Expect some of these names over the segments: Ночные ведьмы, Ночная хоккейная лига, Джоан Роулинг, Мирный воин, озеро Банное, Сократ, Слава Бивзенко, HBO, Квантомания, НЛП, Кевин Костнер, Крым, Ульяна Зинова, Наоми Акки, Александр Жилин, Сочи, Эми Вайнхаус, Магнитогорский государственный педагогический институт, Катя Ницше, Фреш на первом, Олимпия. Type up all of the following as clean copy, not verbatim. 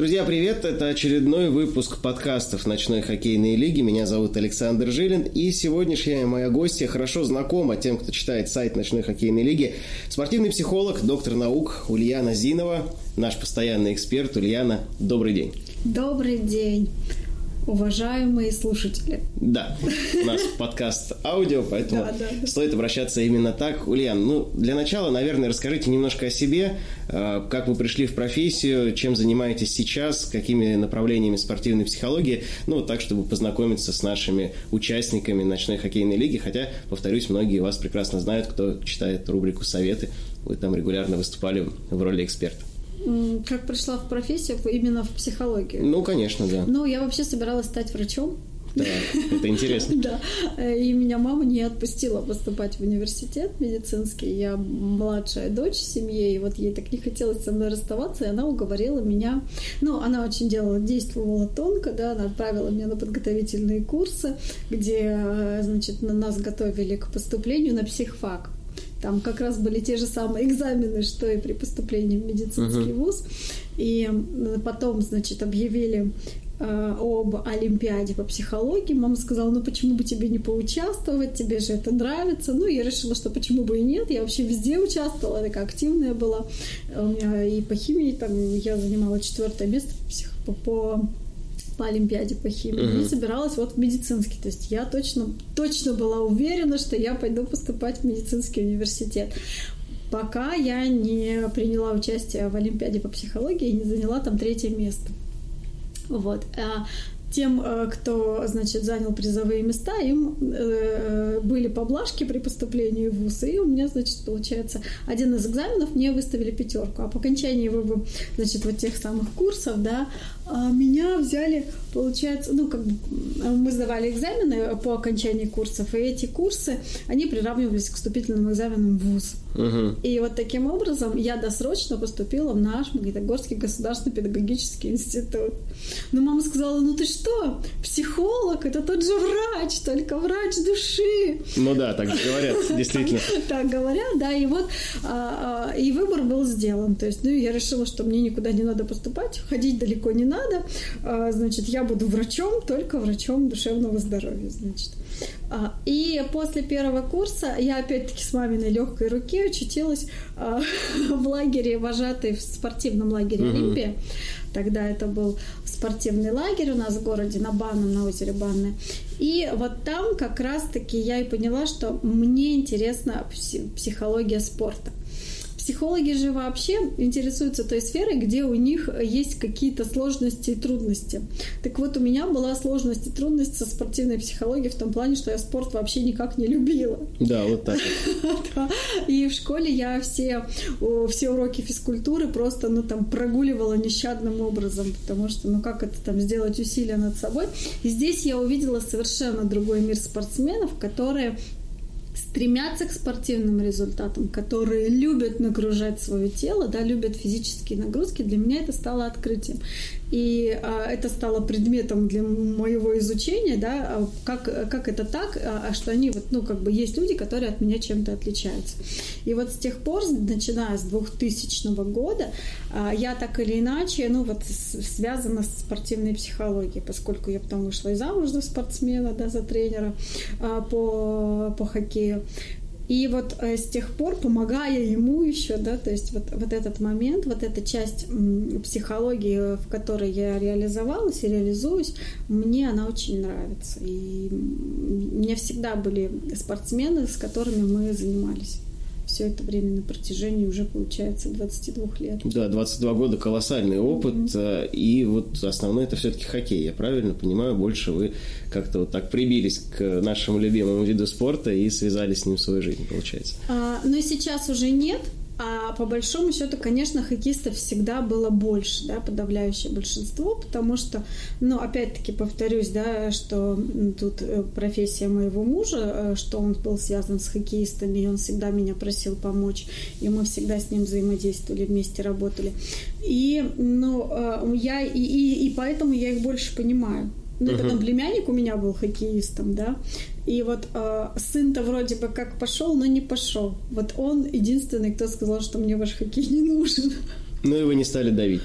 Друзья, привет! Это очередной выпуск подкастов Ночной хоккейной лиги. Меня зовут Александр Жилин. И сегодняшняя моя гостья хорошо знакома тем, кто читает сайт Ночной хоккейной лиги. Спортивный психолог, доктор наук Ульяна Зинова, наш постоянный эксперт. Ульяна, добрый день. Добрый день, уважаемые слушатели. Да, у нас подкаст аудио, поэтому стоит обращаться именно так. Ульян, для начала, наверное, расскажите немножко о себе, как вы пришли в профессию, чем занимаетесь сейчас, какими направлениями спортивной психологии, так, чтобы познакомиться с нашими участниками Ночной хоккейной лиги, хотя, повторюсь, многие вас прекрасно знают, кто читает рубрику «Советы», вы там регулярно выступали в роли эксперта. Как пришла в профессию, именно в психологию? Конечно, да. Я вообще собиралась стать врачом. Да, это интересно. Да, и меня мама не отпустила поступать в университет медицинский. Я младшая дочь в семье, и ей так не хотелось со мной расставаться, и она уговорила меня. Она очень действовала тонко, да, она отправила меня на подготовительные курсы, где, нас готовили к поступлению на психфак. Там как раз были те же самые экзамены, что и при поступлении в медицинский вуз. И потом, объявили об Олимпиаде по психологии. Мама сказала, почему бы тебе не поучаствовать, тебе же это нравится. Я решила, что почему бы и нет. Я вообще везде участвовала, такая активная была. У меня и по химии я занимала 4-е место по Олимпиаде по химии, и собиралась в медицинский. То есть я точно была уверена, что я пойду поступать в медицинский университет. Пока я не приняла участие в Олимпиаде по психологии и не заняла там 3-е место. Тем, кто, занял призовые места, им были поблажки при поступлении в вуз, и у меня, получается, один из экзаменов мне выставили 5, а по окончании его, тех самых курсов, да, меня взяли, получается, мы сдавали экзамены по окончании курсов, и эти курсы, они приравнивались к вступительным экзаменам в вуз. И таким образом я досрочно поступила в наш Магнитогорский государственный педагогический институт. Но мама сказала, ты что? Психолог — это тот же врач, только врач души. Так говорят, действительно. Так говорят, да, и выбор был сделан. То есть, я решила, что мне никуда не надо поступать, ходить далеко не надо, я буду врачом, только врачом душевного здоровья, И после 1-го курса я опять-таки с маминой легкой руки очутилась в лагере вожатой, в спортивном лагере Олимпия. Тогда это был спортивный лагерь у нас в городе, на озере Банное. И там как раз-таки я и поняла, что мне интересна психология спорта. Психологи же вообще интересуются той сферой, где у них есть какие-то сложности и трудности. Так вот, у меня была сложность и трудность со спортивной психологией в том плане, что я спорт вообще никак не любила. Да, так. И в школе я все уроки физкультуры просто, прогуливала нещадным образом, потому что, как это сделать усилия над собой. И здесь я увидела совершенно другой мир спортсменов, которые стремятся к спортивным результатам, которые любят нагружать свое тело, да, любят физические нагрузки. Для меня это стало открытием. И это стало предметом для моего изучения, да, как это так, что они есть люди, которые от меня чем-то отличаются. И с тех пор, начиная с 2000 года, я так или иначе, связана с спортивной психологией, поскольку я потом вышла и замуж за спортсмена, да, за тренера по хоккею. И с тех пор, помогая ему еще, да, то есть этот момент, эта часть психологии, в которой я реализовалась и реализуюсь, мне она очень нравится. И у меня всегда были спортсмены, с которыми мы занимались. Все это время на протяжении уже, получается, 22 лет. Да, 22 года колоссальный опыт, и основное это все-таки хоккей, я правильно понимаю, больше вы как-то так прибились к нашему любимому виду спорта и связали с ним свою жизнь, получается. Но сейчас уже нет. А по большому счету, конечно, хоккеистов всегда было больше, да, подавляющее большинство, потому что, опять-таки повторюсь, да, что тут профессия моего мужа, что он был связан с хоккеистами, и он всегда меня просил помочь, и мы всегда с ним взаимодействовали, вместе работали. И поэтому я их больше понимаю. Потом племянник у меня был хоккеистом, да, и сын-то вроде бы как пошел, но не пошел. Он единственный, кто сказал, что мне ваш хоккей не нужен. И вы не стали давить.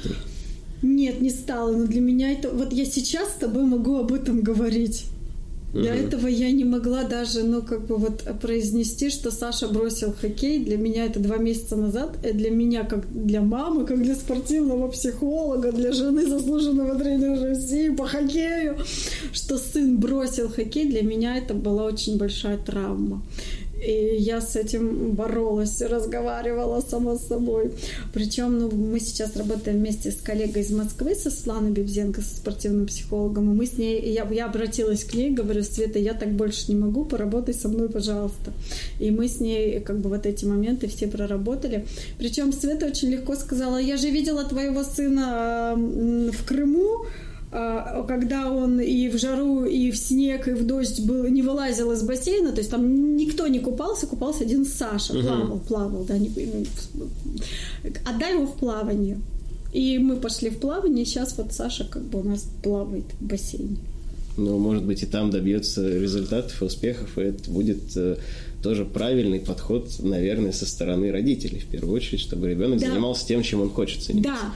Нет, не стала, но для меня это... Вот я сейчас с тобой могу об этом говорить. До этого я не могла даже, произнести, что Саша бросил хоккей. Для меня это 2 месяца назад. Для меня, как для мамы, как для спортивного психолога, для жены заслуженного тренера России по хоккею, что сын бросил хоккей, для меня это была очень большая травма. И я с этим боролась, разговаривала сама с собой. Причем мы сейчас работаем вместе с коллегой из Москвы, со Славой Бивзенко, со спортивным психологом. И мы с ней, я обратилась к ней, говорю: Света, я так больше не могу, поработай со мной, пожалуйста. И мы с ней эти моменты все проработали. Причем Света очень легко сказала: я же видела твоего сына в Крыму, когда он и в жару, и в снег, и в дождь не вылазил из бассейна, то есть там никто не купался, купался один Саша, плавал, да, отдай его в плавание. И мы пошли в плавание, сейчас Саша у нас плавает в бассейне. Ну, может быть, и там добьется результатов, успехов, и это будет тоже правильный подход, наверное, со стороны родителей, в первую очередь, чтобы ребенок занимался тем, чем он хочет заниматься. Да.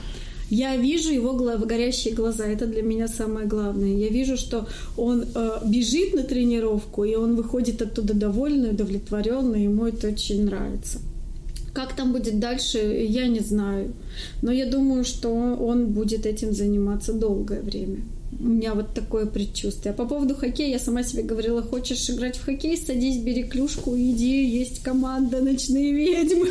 Я вижу его горящие глаза, это для меня самое главное. Я вижу, что он бежит на тренировку, и он выходит оттуда довольный, удовлетворенный, ему это очень нравится. Как там будет дальше, я не знаю. Но я думаю, что он будет этим заниматься долгое время. У меня такое предчувствие. А по поводу хоккея я сама себе говорила: хочешь играть в хоккей, садись, бери клюшку, иди, есть команда «Ночные ведьмы»,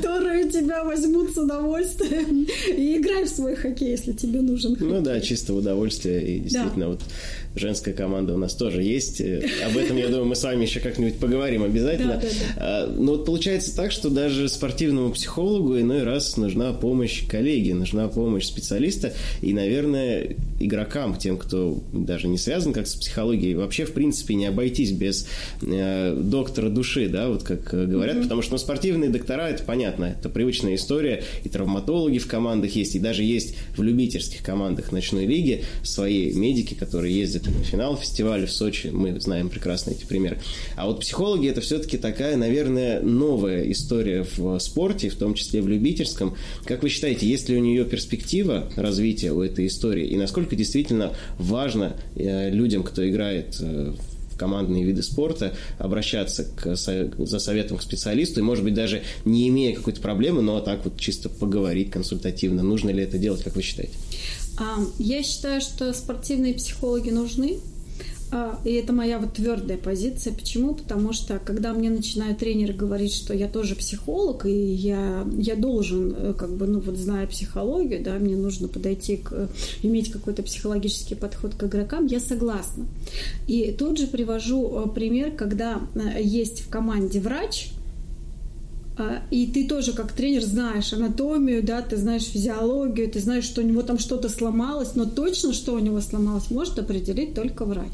которые тебя возьмут с удовольствием, и играй в свой хоккей, если тебе нужен хоккей. Ну да, чисто в удовольствие, и действительно, женская команда у нас тоже есть, об этом, я думаю, мы с вами еще как-нибудь поговорим обязательно. Но получается так, что даже спортивному психологу иной раз нужна помощь коллеги, нужна помощь специалиста, и, наверное, игрокам, тем, кто даже не связан как с психологией, вообще, в принципе, не обойтись без доктора души, да, как говорят, потому что спортивные доктора, это понятно, это привычная история, и травматологи в командах есть, и даже есть в любительских командах ночной лиги свои медики, которые ездят на финал фестиваля в Сочи, мы знаем прекрасно эти примеры. А психологи, это все-таки такая, наверное, новая история в спорте, в том числе в любительском. Как вы считаете, есть ли у нее перспектива развития у этой истории, и насколько действительно важно людям, кто играет в командные виды спорта, обращаться за советом к специалисту, и, может быть, даже не имея какой-то проблемы, но так чисто поговорить консультативно. Нужно ли это делать, как вы считаете? Я считаю, что спортивные психологи нужны. И это моя твердая позиция. Почему? Потому что, когда мне начинают тренеры говорить, что я тоже психолог, и я должен, зная психологию, да, мне нужно иметь какой-то психологический подход к игрокам, я согласна. И тут же привожу пример, когда есть в команде врач, и ты тоже как тренер знаешь анатомию, да, ты знаешь физиологию, ты знаешь, что у него там что-то сломалось, но точно, что у него сломалось, может определить только врач.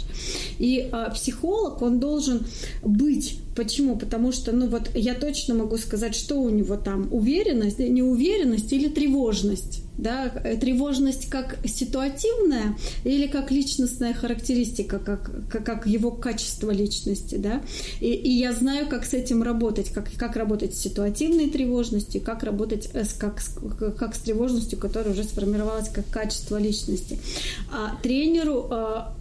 И психолог, он должен быть. Почему? Потому что, я точно могу сказать, что у него там уверенность, неуверенность или тревожность. Да? Тревожность как ситуативная или как личностная характеристика, как его качество личности. Да? И я знаю, как с этим работать, как работать с ситуативной тревожностью, как работать с тревожностью, которая уже сформировалась как качество личности. А тренеру,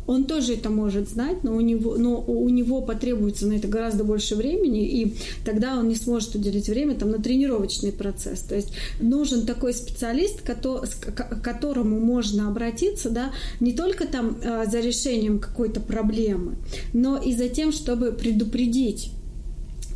он тоже это может знать, но у него потребуется на это гораздо больше времени, и тогда он не сможет уделить время на тренировочный процесс. То есть нужен такой специалист, к которому можно обратиться, да, не только за решением какой-то проблемы, но и за тем, чтобы предупредить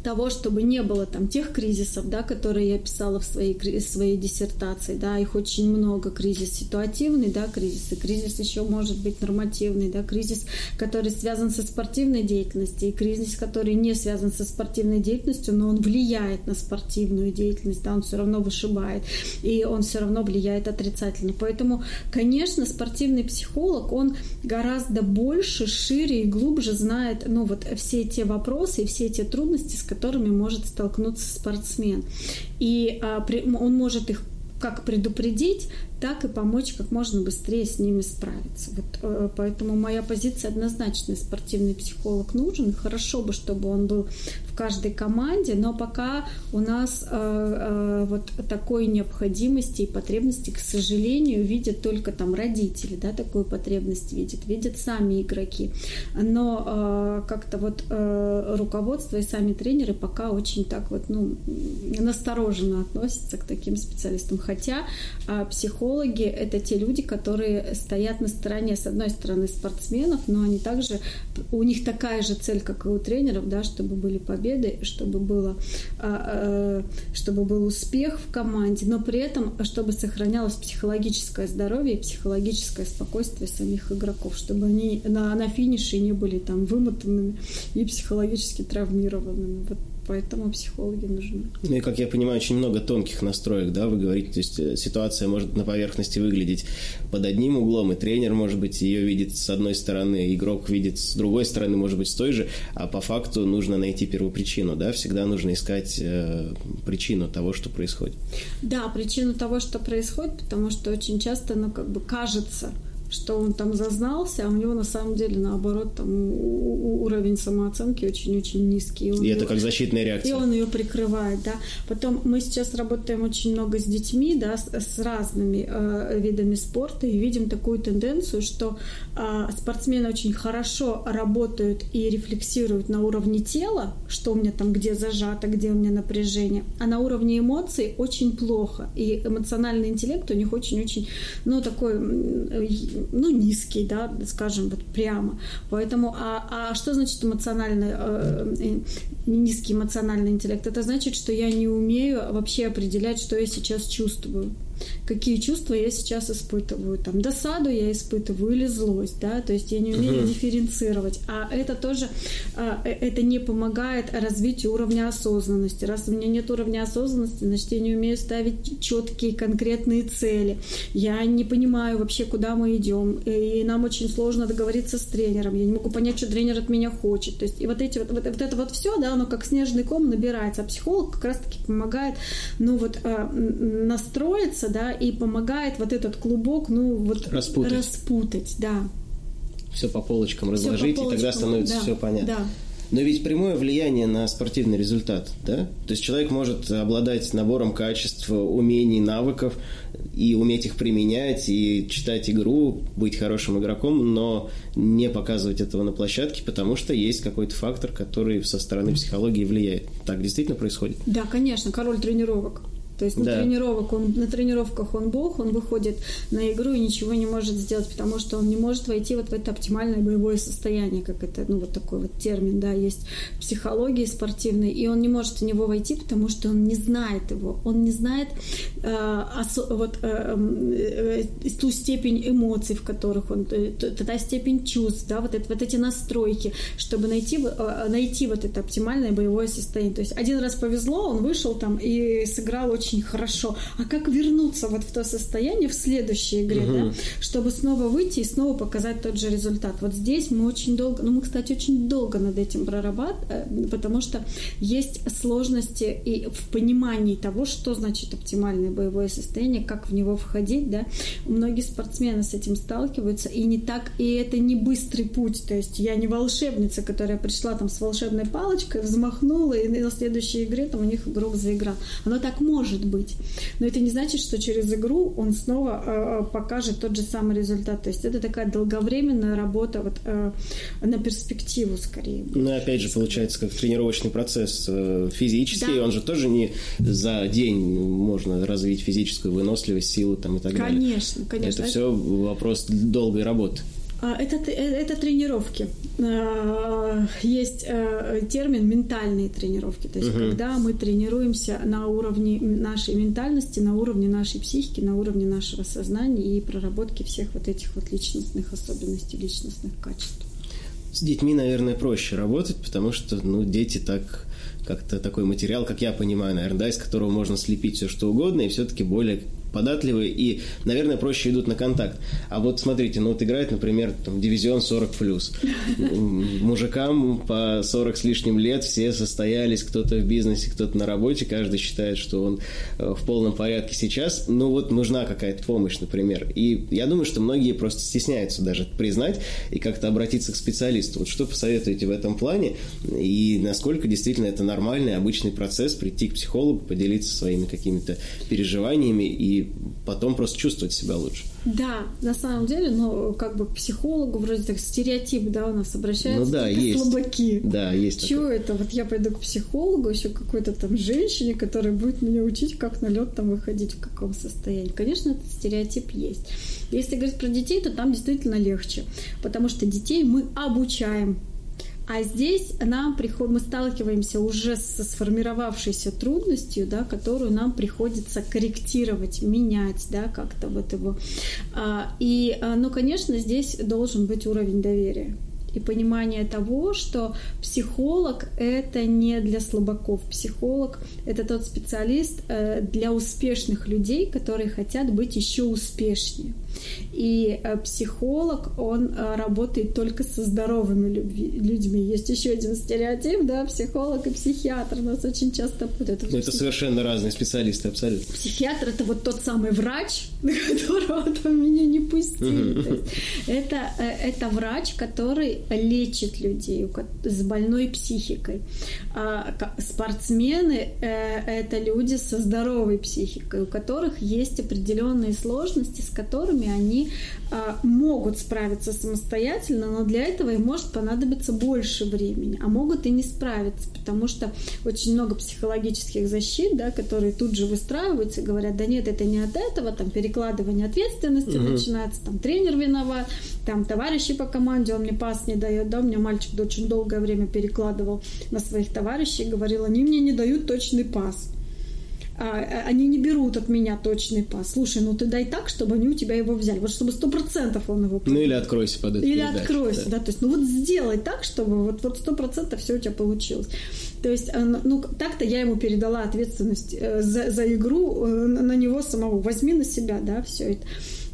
того, чтобы не было тех кризисов, да, которые я писала в своей диссертации, да, их очень много. Кризис ситуативный, да, кризис еще может быть нормативный, да, кризис, который связан со спортивной деятельностью, и кризис, который не связан со спортивной деятельностью, но он влияет на спортивную деятельность, да, он все равно вышибает, и он все равно влияет отрицательно. Поэтому, конечно, спортивный психолог, он гораздо больше, шире и глубже знает, все те вопросы и все те трудности, с которыми может столкнуться спортсмен. И он может их как предупредить, так и помочь как можно быстрее с ними справиться. Вот, поэтому моя позиция однозначная: спортивный психолог нужен. Хорошо бы, чтобы он был в каждой команде, но пока у нас вот такой необходимости и потребности, к сожалению, видят только там родители, да, такую потребность видят сами игроки. Но как-то вот руководство и сами тренеры пока очень так вот, настороженно относятся к таким специалистам. Хотя психологи — это те люди, которые стоят на стороне, с одной стороны, спортсменов, но они также, у них такая же цель, как и у тренеров, да, чтобы были победы, чтобы был успех в команде, но при этом, чтобы сохранялось психологическое здоровье и психологическое спокойствие самих игроков, чтобы они на финише не были там вымотанными и психологически травмированными. Вот. Поэтому психологи нужны. Ну и, как я понимаю, очень много тонких настроек, да, вы говорите, то есть ситуация может на поверхности выглядеть под одним углом, и тренер, может быть, ее видит с одной стороны, игрок видит с другой стороны, может быть, с той же, а по факту нужно найти первопричину, да, всегда нужно искать причину того, что происходит. Да, причину того, что происходит, потому что очень часто, кажется, что он там зазнался, а у него на самом деле, наоборот, там уровень самооценки очень-очень низкий. И это как защитная реакция. И он ее прикрывает, да. Потом мы сейчас работаем очень много с детьми, да, с разными видами спорта, и видим такую тенденцию, что спортсмены очень хорошо работают и рефлексируют на уровне тела, что у меня там, где зажато, где у меня напряжение, а на уровне эмоций очень плохо. И эмоциональный интеллект у них очень-очень, низкий, да, скажем, вот прямо. Поэтому, а что значит низкий эмоциональный интеллект? Это значит, что я не умею вообще определять, что я сейчас чувствую. Какие чувства я сейчас испытываю? Там досаду я испытываю или злость, да? То есть я не умею дифференцировать. А это тоже не помогает развитию уровня осознанности. Раз у меня нет уровня осознанности, значит, я не умею ставить четкие конкретные цели. Я не понимаю вообще, куда мы идем, и нам очень сложно договориться с тренером. Я не могу понять, что тренер от меня хочет. То есть и вот это все, да, оно как снежный ком набирается. А психолог как раз-таки помогает, настроиться. Да, и помогает вот этот клубок распутать, да. Все по полочкам разложить, и тогда становится все понятно. Да. Но ведь прямое влияние на спортивный результат, да? То есть человек может обладать набором качеств, умений, навыков, и уметь их применять, и читать игру, быть хорошим игроком, но не показывать этого на площадке, потому что есть какой-то фактор, который со стороны психологии влияет. Так действительно происходит? Да, конечно, король тренировок. То есть на тренировках он бог, он выходит на игру и ничего не может сделать, потому что он не может войти вот в это оптимальное боевое состояние, как это, такой вот термин, да, есть в психологии спортивной, и он не может в него войти, потому что он не знает его, он не знает ту степень эмоций, в которых он, та степень чувств, да, эти настройки, чтобы найти вот это оптимальное боевое состояние. То есть один раз повезло, он вышел там и сыграл очень хорошо. А как вернуться вот в то состояние в следующей игре, да, чтобы снова выйти и снова показать тот же результат? Вот здесь мы очень долго, над этим прорабатываем, потому что есть сложности и в понимании того, что значит оптимальное боевое состояние, как в него входить, да. Многие спортсмены с этим сталкиваются, и это не быстрый путь, то есть я не волшебница, которая пришла там с волшебной палочкой, взмахнула, и на следующей игре там у них игрок заиграл. Оно так может быть. Но это не значит, что через игру он снова покажет тот же самый результат. То есть это такая долговременная работа на перспективу скорее. Опять же, получается, как тренировочный процесс физический, да. Он же тоже не за день можно развить физическую выносливость, силу там, и так далее. Конечно. Это все вопрос долгой работы. Это тренировки. Есть термин «ментальные тренировки». То есть, когда мы тренируемся на уровне нашей ментальности, на уровне нашей психики, на уровне нашего сознания и проработки всех вот этих вот личностных особенностей, личностных качеств. С детьми, наверное, проще работать, потому что, дети так... Как-то такой материал, как я понимаю, наверное, да, из которого можно слепить все что угодно, и все-таки более податливые и, наверное, проще идут на контакт. А вот смотрите, ну вот играет, например, там, дивизион 40+. Мужикам по 40 с лишним лет все состоялись, кто-то в бизнесе, кто-то на работе, каждый считает, что он в полном порядке сейчас. Ну вот нужна какая-то помощь, например. И я думаю, что многие просто стесняются даже признать и как-то обратиться к специалисту. Вот что посоветуете в этом плане и насколько действительно это нормальный, обычный процесс прийти к психологу, поделиться своими какими-то переживаниями и потом просто чувствовать себя лучше. Да, на самом деле, ну, как бы к психологу вроде так стереотип, да, у нас обращаются, ну, да, есть. Слабаки. Да, есть. Чего такое? Это? Вот я пойду к психологу, еще какой-то там женщине, которая будет меня учить, как на лед там выходить, в каком состоянии. Конечно, этот стереотип есть. Если говорить про детей, то там действительно легче, потому что детей мы обучаем. А здесь мы сталкиваемся уже со сформировавшейся трудностью, да, которую нам приходится корректировать, менять, да, как-то вот его. Ну, конечно, здесь должен быть уровень доверия и понимание того, что психолог – это не для слабаков. Психолог – это тот специалист для успешных людей, которые хотят быть еще успешнее. И психолог, он работает только со здоровыми людьми. Есть еще один стереотип, да, психолог и психиатр нас очень часто путают. Это совершенно разные специалисты, абсолютно. Психиатр – это вот тот самый врач, на которого там меня не пустили. То есть, это врач, который лечит людей с больной психикой. А спортсмены – это люди со здоровой психикой, у которых есть определенные сложности, с которыми они могут справиться самостоятельно, но для этого им может понадобиться больше времени, а могут и не справиться, потому что очень много психологических защит, да, которые тут же выстраиваются и говорят, да нет, это не от этого, там перекладывание ответственности начинается, там тренер виноват, там товарищи по команде, он мне пас не дает, да, у меня мальчик очень долгое время перекладывал на своих товарищей, говорил, они мне не дают точный пас. Они не берут от меня точный пас. Слушай, ну ты дай так, чтобы они у тебя его взяли. Вот чтобы 100% он его... Ну или откройся под эту передачу. Или откройся, да. То есть, ну вот сделай так, чтобы вот 100% все у тебя получилось. То есть, ну так-то я ему передала ответственность за игру на него самого. Возьми на себя, да, все это.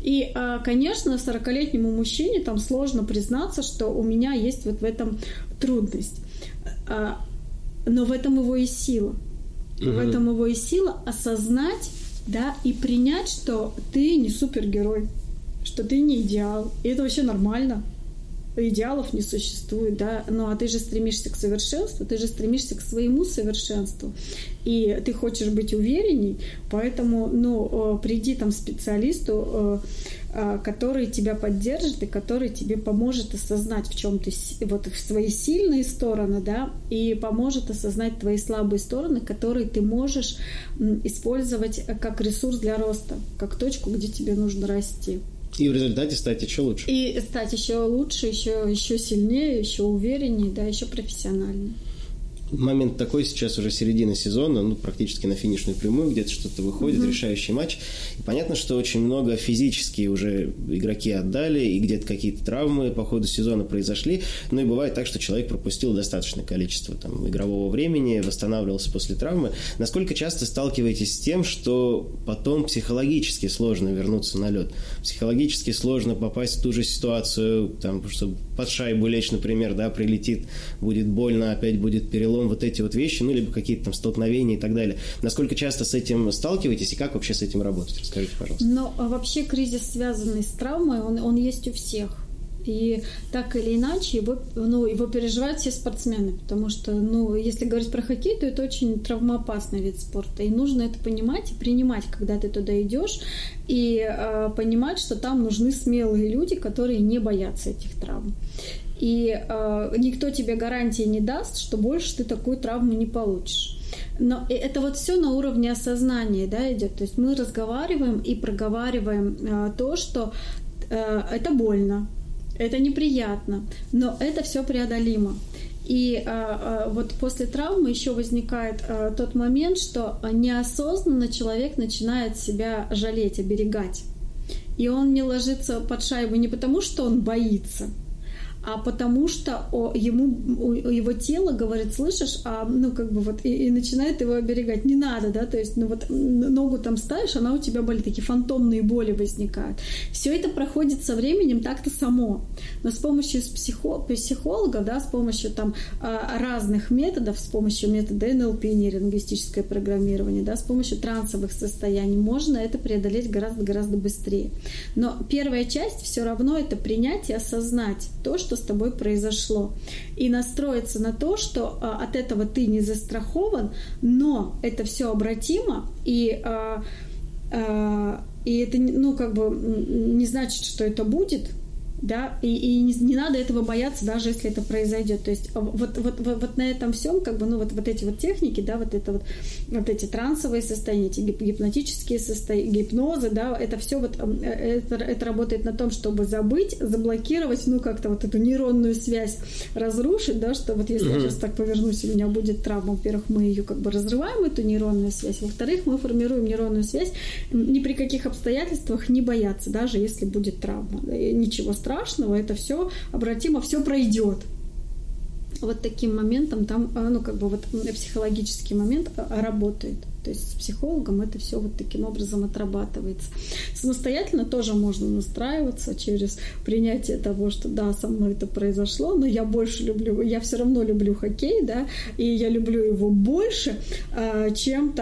И, конечно, 40-летнему мужчине там сложно признаться, что у меня есть вот в этом трудность. Но в этом его и сила. В этом его и сила осознать, да, и принять, что ты не супергерой, что ты не идеал. И это вообще нормально. Идеалов не существует, да. Ну, а ты же стремишься к совершенству, ты же стремишься к своему совершенству. И ты хочешь быть уверенней, поэтому, ну, приди там к специалисту, который тебя поддержит и который тебе поможет осознать, в чем ты, вот, в свои сильные стороны, да, и поможет осознать твои слабые стороны, которые ты можешь использовать как ресурс для роста, как точку, где тебе нужно расти. И в результате стать еще лучше. И стать еще лучше, еще сильнее, еще увереннее, да, еще профессиональнее. Момент такой, сейчас уже середина сезона, ну, практически на финишную прямую, где-то что-то выходит, решающий матч. И понятно, что очень много физически уже игроки отдали, и где-то какие-то травмы по ходу сезона произошли. Ну, и бывает так, что человек пропустил достаточное количество там игрового времени, восстанавливался после травмы. Насколько часто сталкиваетесь с тем, что потом психологически сложно вернуться на лед? Психологически сложно попасть в ту же ситуацию, там, чтобы под шайбу лечь, например, да, прилетит, будет больно, опять будет перелом. Вот эти вот вещи, ну, либо какие-то там столкновения и так далее. Насколько часто с этим сталкиваетесь и как вообще с этим работать? Расскажите, пожалуйста. Но вообще кризис, связанный с травмой, он есть у всех. И так или иначе его переживают все спортсмены, потому что, ну, если говорить про хоккей, то это очень травмоопасный вид спорта, и нужно это понимать и принимать, когда ты туда идешь, и понимать, что там нужны смелые люди, которые не боятся этих травм. И никто тебе гарантии не даст, что больше ты такую травму не получишь. Но это вот все на уровне осознания, да, идет. То есть мы разговариваем и проговариваем то, что это больно, это неприятно, но это все преодолимо. И вот после травмы еще возникает тот момент, что неосознанно человек начинает себя жалеть, оберегать. И он не ложится под шайбу не потому, что он боится, а потому что его тело говорит: слышишь, и начинает его оберегать. Не надо, да, то есть, ногу там ставишь, она у тебя болит, такие фантомные боли возникают. Все это проходит со временем так-то само, но с помощью психолога, да, с помощью там разных методов, с помощью метода НЛП, нейролингвистическое программирование, да, с помощью трансовых состояний можно это преодолеть гораздо быстрее. Но первая часть все равно это принять и осознать то, что с тобой произошло, и настроиться на то, что от этого ты не застрахован, но это все обратимо, и это не значит, что это будет, да, и не надо этого бояться, даже если это произойдет. То есть вот на этом всем эти техники, да, эти трансовые состояния, эти гипнотические состояния, гипнозы, да, это все это работает на том, чтобы забыть, заблокировать, эту нейронную связь разрушить, да, что если я сейчас так повернусь, у меня будет травма. Во-первых, мы ее разрываем, эту нейронную связь. Во-вторых, мы формируем нейронную связь ни при каких обстоятельствах не бояться, даже если будет травма. Ничего страшного, это все обратимо, все пройдет. Вот таким моментом там, психологический момент работает. То есть с психологом это все таким образом отрабатывается. Самостоятельно тоже можно настраиваться через принятие того, что да, со мной это произошло, но я все равно люблю хоккей, да, и я люблю его больше, чем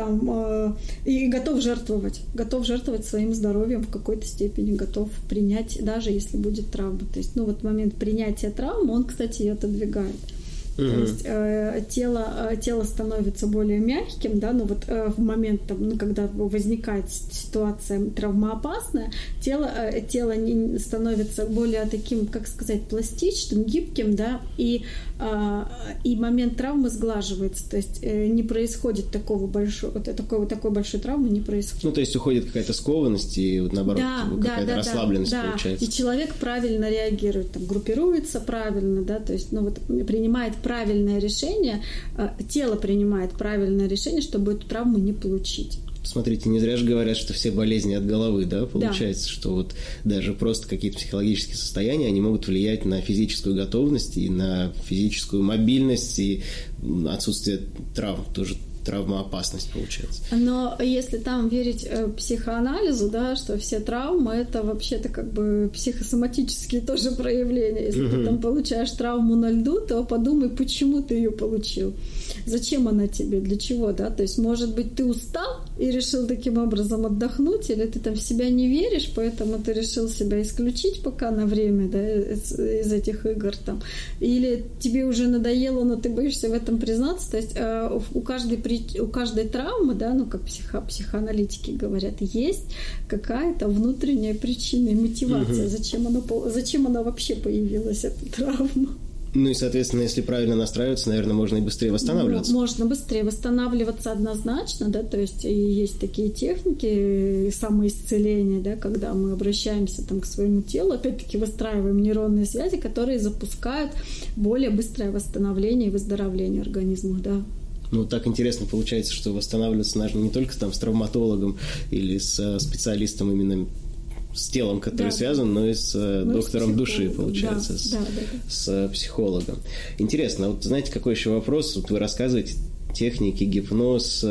и готов жертвовать своим здоровьем в какой-то степени, готов принять, даже если будет травма. То есть, момент принятия травмы, он, кстати, ее отодвигает. То есть тело становится более мягким, да, в момент, когда возникает ситуация травмоопасная, тело становится более таким, как сказать, пластичным, гибким, да, и момент травмы сглаживается, то есть не происходит такой большой травмы не происходит. То есть уходит какая-то скованность и наоборот расслабленность получается. И человек правильно реагирует, группируется правильно, да, то есть, принимает правильное решение, тело принимает правильное решение, чтобы эту травму не получить. Смотрите, не зря же говорят, что все болезни от головы, да, получается, да. Что даже просто какие-то психологические состояния, они могут влиять на физическую готовность и на физическую мобильность и отсутствие травм тоже. Травмоопасность получается. Но если там верить психоанализу, да, что все травмы это вообще-то психосоматические тоже проявления. Если ты там получаешь травму на льду, то подумай, почему ты ее получил, зачем она тебе, для чего, да, то есть может быть ты устал и решил таким образом отдохнуть, или ты там в себя не веришь, поэтому ты решил себя исключить пока на время, да, из этих игр там, или тебе уже надоело, но ты боишься в этом признаться, то есть у каждой травмы, да, психоаналитики говорят, есть какая-то внутренняя причина и мотивация, зачем она вообще появилась, эта травма. И, соответственно, если правильно настраиваться, наверное, можно и быстрее восстанавливаться. Можно быстрее восстанавливаться однозначно, да, то есть есть такие техники самоисцеления, да, когда мы обращаемся к своему телу, опять-таки выстраиваем нейронные связи, которые запускают более быстрое восстановление и выздоровление организма, да. Так интересно получается, что восстанавливаться нужно не только с травматологом или с специалистом именно с телом, который связан, но и с доктором души, получается, с психологом. Интересно, знаете, какой еще вопрос? Вы рассказываете техники, гипноз,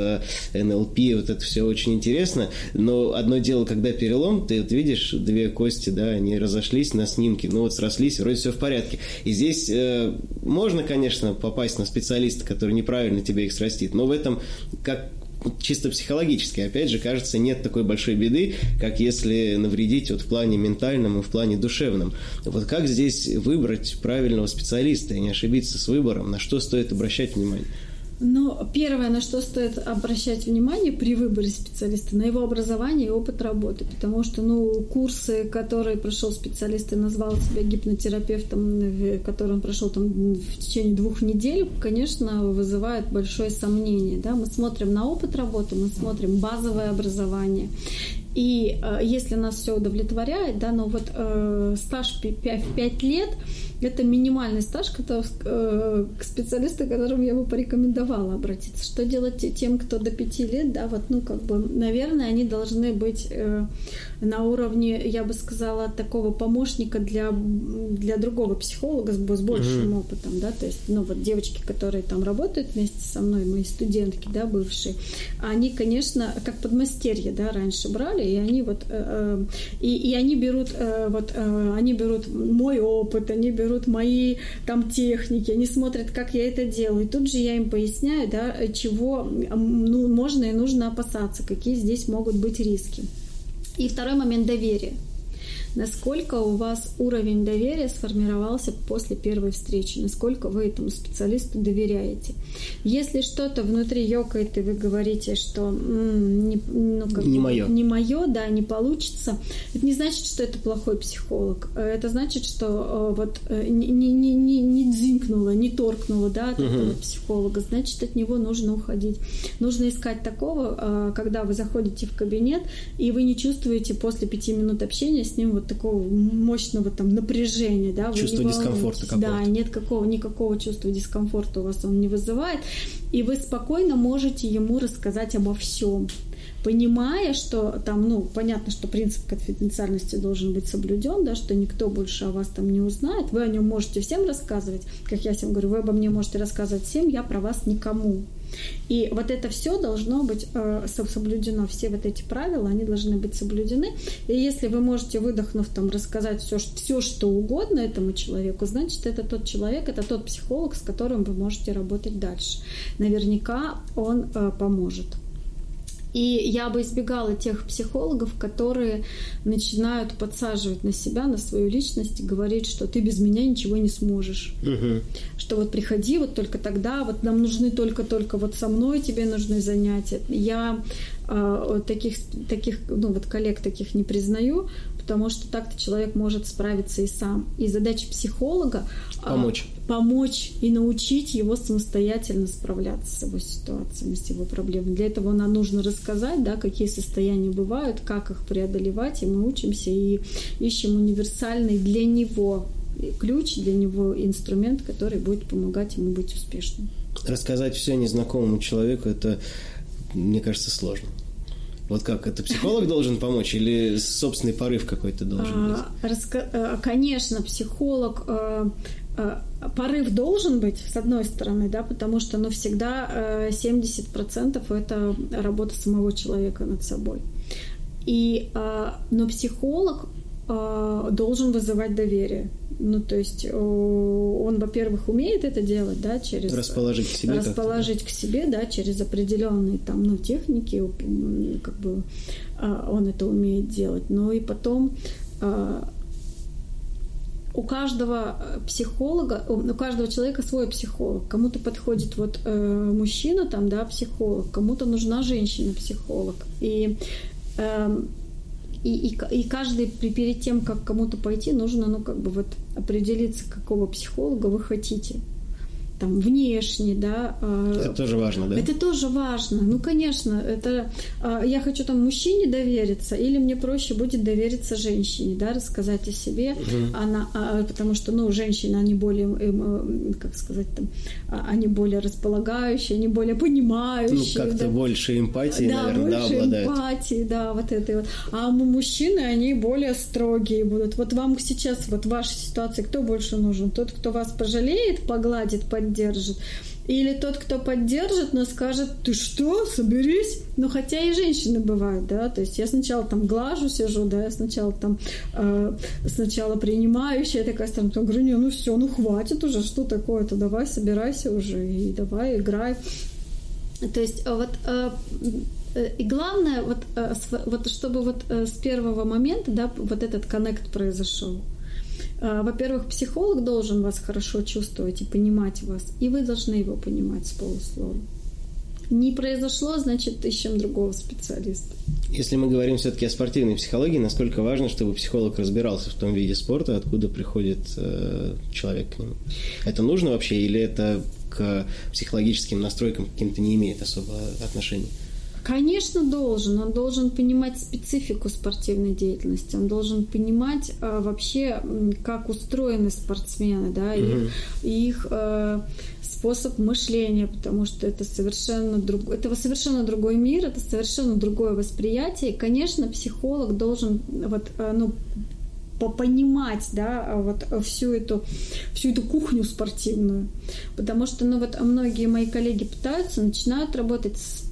НЛП, это все очень интересно, но одно дело, когда перелом, ты видишь, две кости, да, они разошлись на снимке, срослись, вроде все в порядке. И здесь можно, конечно, попасть на специалиста, который неправильно тебе их срастит, но в этом, как чисто психологически, опять же, кажется, нет такой большой беды, как если навредить в плане ментальном и в плане душевном. Как здесь выбрать правильного специалиста и не ошибиться с выбором, на что стоит обращать внимание? Первое, на что стоит обращать внимание при выборе специалиста, на его образование и опыт работы, потому что, курсы, которые прошел специалист и назвал себя гипнотерапевтом, который он прошел в течение 2 недель, конечно, вызывают большое сомнение, да? Мы смотрим на опыт работы, мы смотрим базовое образование. И если нас все удовлетворяет, да, но вот стаж 5 лет – это минимальный стаж к специалисту, которому я бы порекомендовала обратиться. Что делать тем, кто до 5 лет, да, вот, ну, как бы, наверное, они должны быть на уровне, я бы сказала, такого помощника для другого психолога с большим опытом, да, то есть, ну, вот девочки, которые там работают вместе со мной, мои студентки, да, бывшие, они, конечно, как подмастерье, да, раньше брали. И они вот они берут вот они берут мой опыт, они берут мои там техники, они смотрят, как я это делаю. И тут же я им поясняю, да, чего ну, можно и нужно опасаться, какие здесь могут быть риски. И второй момент — доверие. Насколько у вас уровень доверия сформировался после первой встречи, насколько вы этому специалисту доверяете. Если что-то внутри ёкает, и вы говорите, что не моё, да, не получится, это не значит, что это плохой психолог. Это значит, что вот не дзинкнуло, не торкнуло, да, от этого психолога, значит, от него нужно уходить. Нужно искать такого, когда вы заходите в кабинет, и вы не чувствуете после 5 минут общения с ним вот такого мощного там напряжения, да, чувство дискомфорта какого-то. Да, нет никакого чувства дискомфорта у вас он не вызывает, и вы спокойно можете ему рассказать обо всем, понимая, что там, ну, понятно, что принцип конфиденциальности должен быть соблюден, да, что никто больше о вас там не узнает, вы о нем можете всем рассказывать, как я всем говорю, вы обо мне можете рассказывать всем, я про вас никому. И вот это все должно быть соблюдено, все вот эти правила, они должны быть соблюдены. И если вы можете, выдохнув, там, рассказать все, что угодно этому человеку, значит, это тот человек, это тот психолог, с которым вы можете работать дальше. Наверняка он поможет. И я бы избегала тех психологов, которые начинают подсаживать на себя, на свою личность и говорить, что ты без меня ничего не сможешь. Угу. Что вот приходи вот только тогда, вот нам нужны только вот со мной тебе нужны занятия. Я таких ну, вот коллег таких не признаю, потому что так-то человек может справиться и сам. И задача психолога помочь и научить его самостоятельно справляться с его ситуациями, с его проблемами. Для этого нам нужно рассказать, да, какие состояния бывают, как их преодолевать, и мы учимся и ищем универсальный для него ключ, для него инструмент, который будет помогать ему быть успешным. Рассказать все незнакомому человеку, это, мне кажется, сложно. Вот как, это психолог должен помочь или собственный порыв какой-то должен быть? Конечно, психолог... Порыв должен быть, с одной стороны, да, потому что ну, всегда 70% это работа самого человека над собой. Но психолог должен вызывать доверие. Ну, то есть он, во-первых, умеет это делать, да, через... Расположить к себе, да, через определенные там, ну, техники, как бы он это умеет делать. Ну, и потом... У каждого психолога, у каждого человека свой психолог. Кому-то подходит вот мужчина, там, да, психолог, кому-то нужна женщина-психолог. И каждый перед тем, как кому-то пойти, нужно, ну, как бы вот определиться, какого психолога вы хотите. Там, внешне, да. Это тоже важно, да? Это тоже важно. Ну, конечно, это я хочу там мужчине довериться, или мне проще будет довериться женщине, да, рассказать о себе. Угу. Потому что, ну, женщины, они более, как сказать, там, они более располагающие, они более понимающие. Ну, как-то да. Больше эмпатии, да, наверное, да, обладают. Да, больше эмпатии, да, вот этой вот. А мужчины, они более строгие будут. Вот вам сейчас, вот в вашей ситуации, кто больше нужен? Тот, кто вас пожалеет, погладит, поддержит. Или тот, кто поддержит, но скажет: ты что, соберись? Ну, хотя и женщины бывают, да, то есть я сначала там глажу, сижу, да, я сначала там сначала принимающая такая сторона, потом говорю: не, ну все, ну хватит уже, что такое-то, давай, собирайся уже, и давай, играй. То есть вот... И главное, вот чтобы вот с первого момента, да, вот этот коннект произошел. Во-первых, психолог должен вас хорошо чувствовать и понимать вас, и вы должны его понимать с полуслова. Не произошло, значит, ищем другого специалиста. Если мы говорим все-таки о спортивной психологии, насколько важно, чтобы психолог разбирался в том виде спорта, откуда приходит человек к нему? Это нужно вообще, или это к психологическим настройкам каким-то не имеет особого отношения? Конечно, должен. Он должен понимать специфику спортивной деятельности. Он должен понимать вообще, как устроены спортсмены, да, их способ мышления, потому что это совершенно другой, это совершенно другой мир, это совершенно другое восприятие. И, конечно, психолог должен понимать, да, всю эту кухню спортивную, потому что, многие мои коллеги пытаются, начинают работать со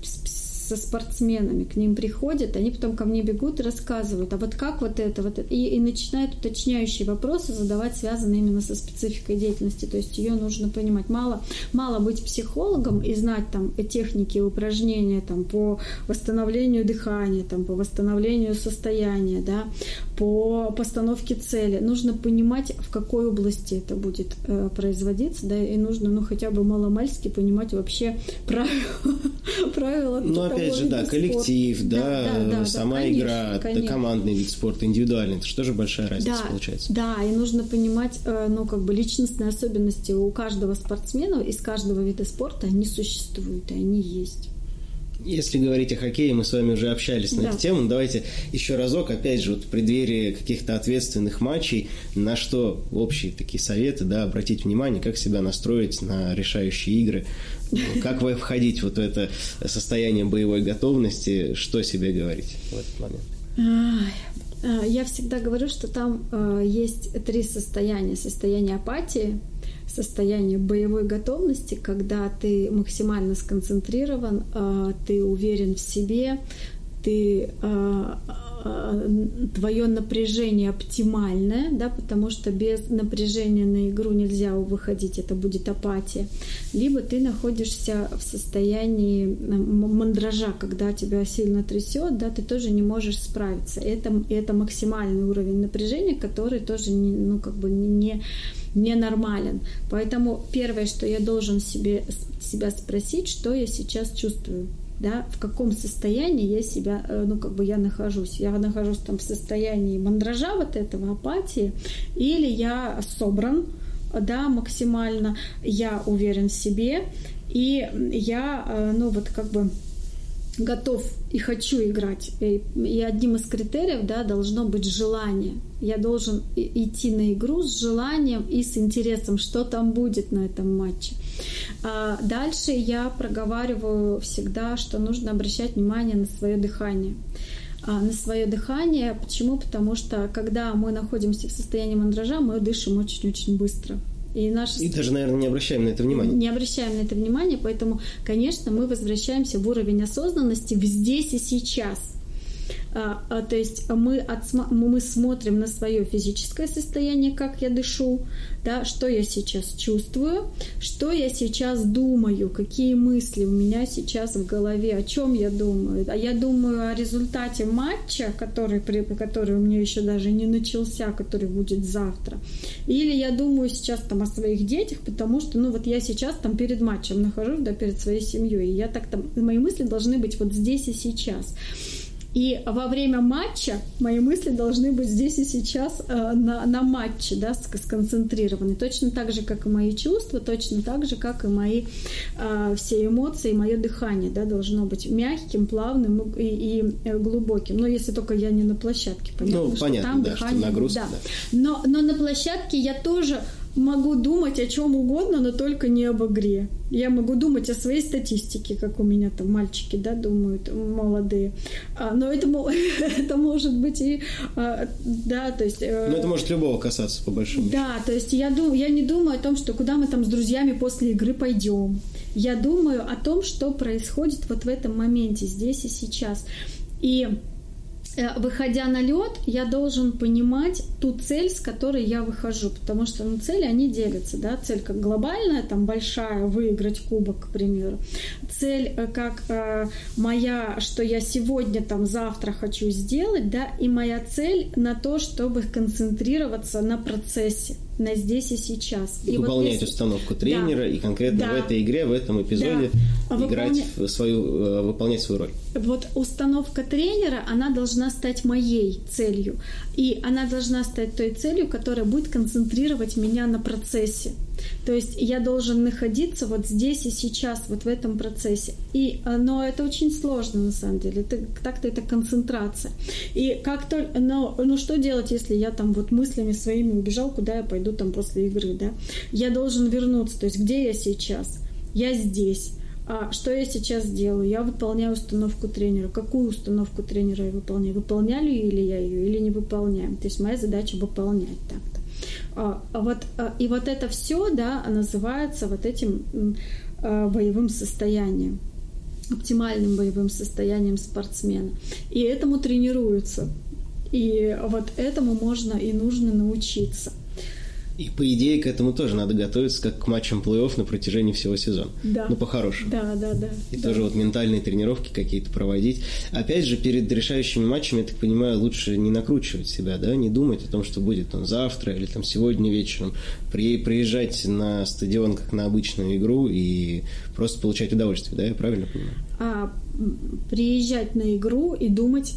спортсменами, к ним приходят, они потом ко мне бегут и рассказывают, а как это. И начинают уточняющие вопросы задавать, связанные именно со спецификой деятельности, то есть ее нужно понимать. Мало быть психологом и знать там техники, упражнения там по восстановлению дыхания, там по восстановлению состояния, да, по постановке цели. Нужно понимать, в какой области это будет производиться, да, и нужно, хотя бы маломальски понимать вообще правила. Опять же, да, коллектив, да, сама игра, командный вид спорта, индивидуальный, это же тоже большая разница получается. Да, и нужно понимать, личностные особенности у каждого спортсмена, из каждого вида спорта, они существуют, и они есть. Если говорить о хоккее, мы с вами уже общались на эту тему, давайте еще разок, опять же, в преддверии каких-то ответственных матчей, на что общие такие советы, да, обратить внимание, как себя настроить на решающие игры, как входить в это состояние боевой готовности, что себе говорить в этот момент? Я всегда говорю, что там есть три состояния. Состояние апатии, состояние боевой готовности, когда ты максимально сконцентрирован, ты уверен в себе, твое напряжение оптимальное, да, потому что без напряжения на игру нельзя выходить, это будет апатия. Либо ты находишься в состоянии мандража, когда тебя сильно трясет, да, ты тоже не можешь справиться. Это максимальный уровень напряжения, который тоже ненормален. Поэтому первое, что я должен себя спросить, что я сейчас чувствую. Да, в каком состоянии я себя, я нахожусь. Я нахожусь там в состоянии мандража, апатии, или я собран, да, максимально, я уверен в себе, и я, готов и хочу играть. И одним из критериев, да, должно быть желание. Я должен идти на игру с желанием и с интересом, что там будет на этом матче. Дальше я проговариваю всегда, что нужно обращать внимание на свое дыхание. Почему? Потому что когда мы находимся в состоянии мандража, мы дышим очень-очень быстро. И даже, наверное, не обращаем на это внимание. Поэтому, конечно, мы возвращаемся в уровень осознанности в здесь и сейчас. То есть мы смотрим на свое физическое состояние, как я дышу, да, что я сейчас чувствую, что я сейчас думаю, какие мысли у меня сейчас в голове, о чем я думаю. А я думаю о результате матча, который у меня еще даже не начался, который будет завтра. Или я думаю сейчас там о своих детях, потому что я сейчас там перед матчем нахожусь, да, перед своей семьей. И я так там, мои мысли должны быть вот здесь и сейчас. И во время матча мои мысли должны быть здесь и сейчас на матче, да, сконцентрированы. Точно так же, как и мои чувства, точно так же, как и мои все эмоции, мое дыхание, да, должно быть мягким, плавным и глубоким. Но если только я не на площадке, понятно, там да, дыхание, что нагрузка, да. Да. Но на площадке я тоже могу думать о чем угодно, но только не об игре. Я могу думать о своей статистике, как у меня там мальчики, да, думают, молодые. Но это может быть и... Да, то есть... Но это может любого касаться, по большому счету. Да, то есть я не думаю о том, что куда мы там с друзьями после игры пойдем. Я думаю о том, что происходит вот в этом моменте, здесь и сейчас. И... выходя на лед, я должен понимать ту цель, с которой я выхожу, потому что цели, они делятся, да, цель как глобальная, там, большая, выиграть кубок, к примеру, цель как моя, что я сегодня, там, завтра хочу сделать, да, и моя цель на то, чтобы концентрироваться на процессе, на здесь и сейчас. И выполнять установку тренера, да, и конкретно, да, в этой игре, в этом эпизоде, да, выполнять свою роль. Вот установка тренера, она должна стать моей целью. И она должна стать той целью, которая будет концентрировать меня на процессе. То есть я должен находиться вот здесь и сейчас, вот в этом процессе. Но это очень сложно, на самом деле. Так-то это концентрация. И как только... Ну что делать, если я там вот мыслями своими убежал, куда я пойду там после игры, да? Я должен вернуться. То есть где я сейчас? Я здесь. А что я сейчас делаю? Я выполняю установку тренера. Какую установку тренера я выполняю? Выполняю ли я ее или не выполняю? То есть моя задача выполнять так-то. И вот это все, да, называется вот этим боевым состоянием, оптимальным боевым состоянием спортсмена. И этому тренируются. И вот этому можно и нужно научиться. И, по идее, к этому тоже надо готовиться, как к матчам плей-офф на протяжении всего сезона. Да. Ну, по-хорошему. Да. И да. Тоже вот ментальные тренировки какие-то проводить. Опять же, перед решающими матчами, я так понимаю, лучше не накручивать себя, да? Не думать о том, что будет там завтра или там сегодня вечером. Приезжать на стадион, как на обычную игру, и просто получать удовольствие, да? Я правильно понимаю? Приезжать на игру и думать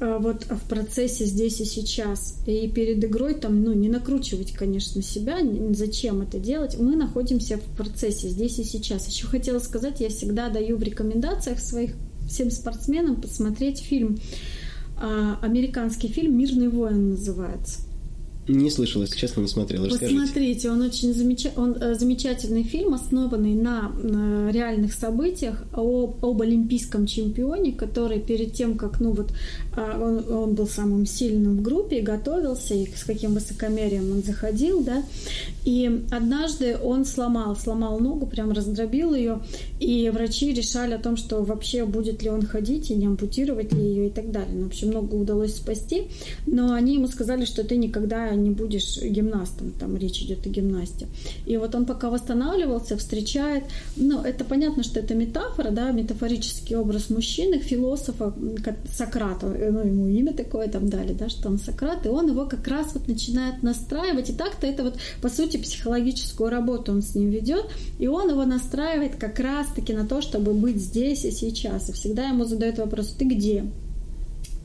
вот в процессе здесь и сейчас. И перед игрой там, не накручивать, конечно, себя. Зачем это делать? Мы находимся в процессе здесь и сейчас. Еще хотела сказать, я всегда даю в рекомендациях своих всем спортсменам посмотреть фильм. Американский фильм «Мирный воин» называется. Не слышала, если честно, не смотрела. Посмотрите, он очень замечательный фильм, основанный на реальных событиях об олимпийском чемпионе, который перед тем, как он был самым сильным в группе, готовился, и с каким высокомерием он заходил, да, и однажды он сломал ногу, прям раздробил ее, и врачи решали о том, что вообще будет ли он ходить, и не ампутировать ли ее, и так далее. В общем, ногу удалось спасти, но они ему сказали, что ты никогда не будешь гимнастом, там речь идет о гимнасте. И вот он пока восстанавливался, встречает, это понятно, что это метафора, да, метафорический образ мужчины, философа Сократа, ему имя такое там дали, да, что он Сократ, и он его как раз вот начинает настраивать, и так-то это вот, по сути, психологическую работу он с ним ведет, и он его настраивает как раз-таки на то, чтобы быть здесь и сейчас, и всегда ему задают вопрос: ты где?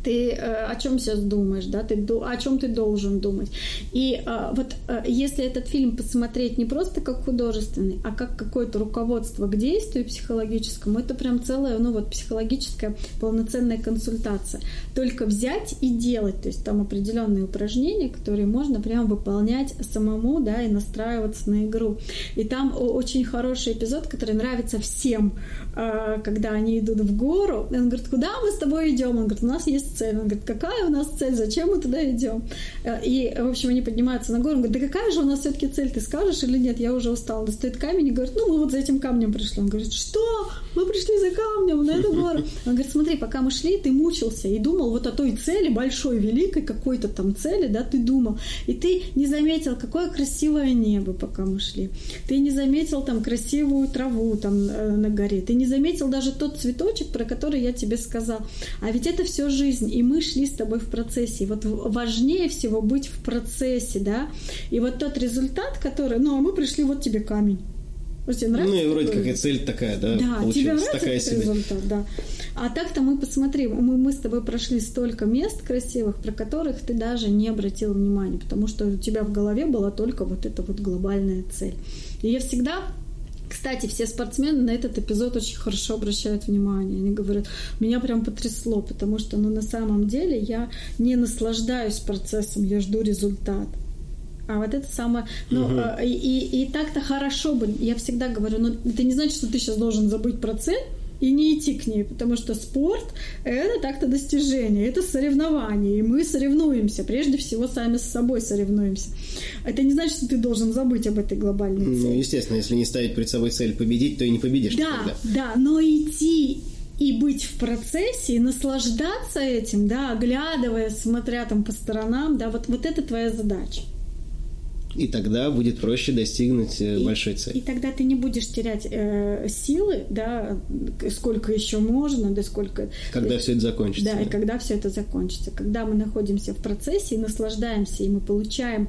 Ты о чем сейчас думаешь, да? О чем ты должен думать? И если этот фильм посмотреть не просто как художественный, а как какое-то руководство к действию психологическому, это прям целая, психологическая полноценная консультация. Только взять и делать, то есть там определенные упражнения, которые можно прям выполнять самому, да, и настраиваться на игру. И там очень хороший эпизод, который нравится всем, когда они идут в гору. Он говорит: куда мы с тобой идем? Он говорит: у нас есть цель. Он говорит: какая у нас цель? Зачем мы туда идем? И, в общем, они поднимаются на гору. Он говорит: да какая же у нас все-таки цель? Ты скажешь или нет? Я уже устала. Достает камень и говорит: мы вот за этим камнем пришли. Он говорит: что? Мы пришли за камнем на эту гору. Он говорит: смотри, пока мы шли, ты мучился и думал вот о той цели, большой, великой какой-то там цели, да, ты думал. И ты не заметил, какое красивое небо, пока мы шли. Ты не заметил там красивую траву там на горе. Ты не заметил даже тот цветочек, про который я тебе сказал. А ведь это все жизнь, и мы шли с тобой в процессе. И вот важнее всего быть в процессе, да, и вот тот результат, который, а мы пришли, вот тебе камень. Тебе нравится? И вроде как и цель такая, да, да, получилась. Тебе нравится такая себе. Результат, да. А так-то мы посмотрим, мы с тобой прошли столько мест красивых, про которых ты даже не обратил внимания, потому что у тебя в голове была только вот эта вот глобальная цель. И я всегда... Кстати, все спортсмены на этот эпизод очень хорошо обращают внимание. Они говорят: меня прям потрясло, потому что, на самом деле я не наслаждаюсь процессом, я жду результат. А вот это самое... Угу. И так-то хорошо бы. Я всегда говорю: это не значит, что ты сейчас должен забыть про цель и не идти к ней, потому что спорт – это так-то достижение, это соревнование, и мы соревнуемся, прежде всего сами с собой соревнуемся. Это не значит, что ты должен забыть об этой глобальной цели. Естественно, если не ставить перед собой цель победить, то и не победишь. Да, но идти и быть в процессе, и наслаждаться этим, да, оглядываясь, смотря там по сторонам, да, вот это твоя задача. И тогда будет проще достигнуть большой цели. И тогда ты не будешь терять силы, да, сколько еще можно, да, сколько... Когда все это закончится. Да, и когда все это закончится. Когда мы находимся в процессе и наслаждаемся, и мы получаем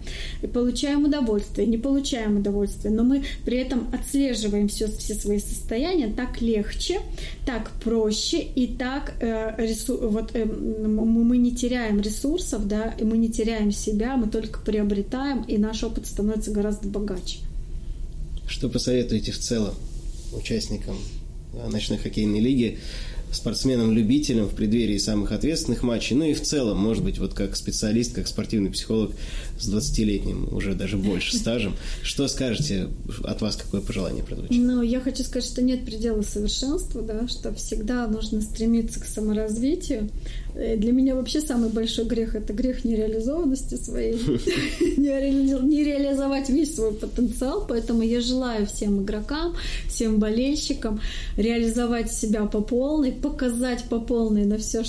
удовольствие, не получаем удовольствие, но мы при этом отслеживаем все свои состояния, так легче, так проще, и так мы не теряем ресурсов, да, и мы не теряем себя, мы только приобретаем, и наш опыт становится гораздо богаче. Что посоветуете в целом участникам ночной хоккейной лиги, спортсменам-любителям в преддверии самых ответственных матчей, ну и в целом, может быть, вот как специалист, как спортивный психолог с 20-летним, уже даже больше стажем, что скажете, от вас какое пожелание прозвучит? Ну, я хочу сказать, что нет предела совершенства, да, что всегда нужно стремиться к саморазвитию. Для меня вообще самый большой грех – это грех нереализованности своей, не реализовать весь свой потенциал, поэтому я желаю всем игрокам, всем болельщикам реализовать себя по полной, показать по полной на все,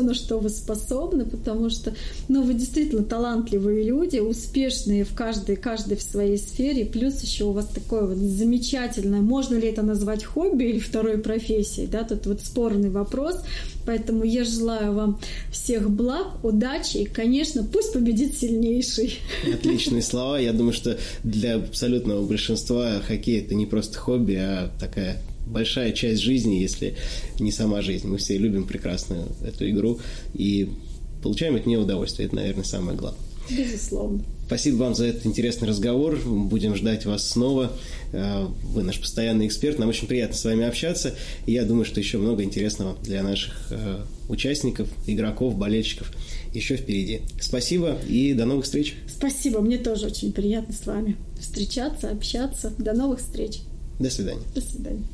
на что вы способны, потому что, ну, вы действительно талантливые люди, успешные в каждой в своей сфере, плюс еще у вас такое вот замечательное, можно ли это назвать хобби или второй профессией, да, тут вот спорный вопрос, поэтому я желаю вам всех благ, удачи и, конечно, пусть победит сильнейший. Отличные слова, я думаю, что для абсолютного большинства хоккей это не просто хобби, а такая большая часть жизни, если не сама жизнь. Мы все любим прекрасную эту игру и получаем от нее удовольствие. Это, наверное, самое главное. Безусловно. Спасибо вам за этот интересный разговор. Будем ждать вас снова. Вы наш постоянный эксперт. Нам очень приятно с вами общаться. И я думаю, что еще много интересного для наших участников, игроков, болельщиков еще впереди. Спасибо и до новых встреч. Спасибо. Мне тоже очень приятно с вами встречаться, общаться. До новых встреч. До свидания. До свидания.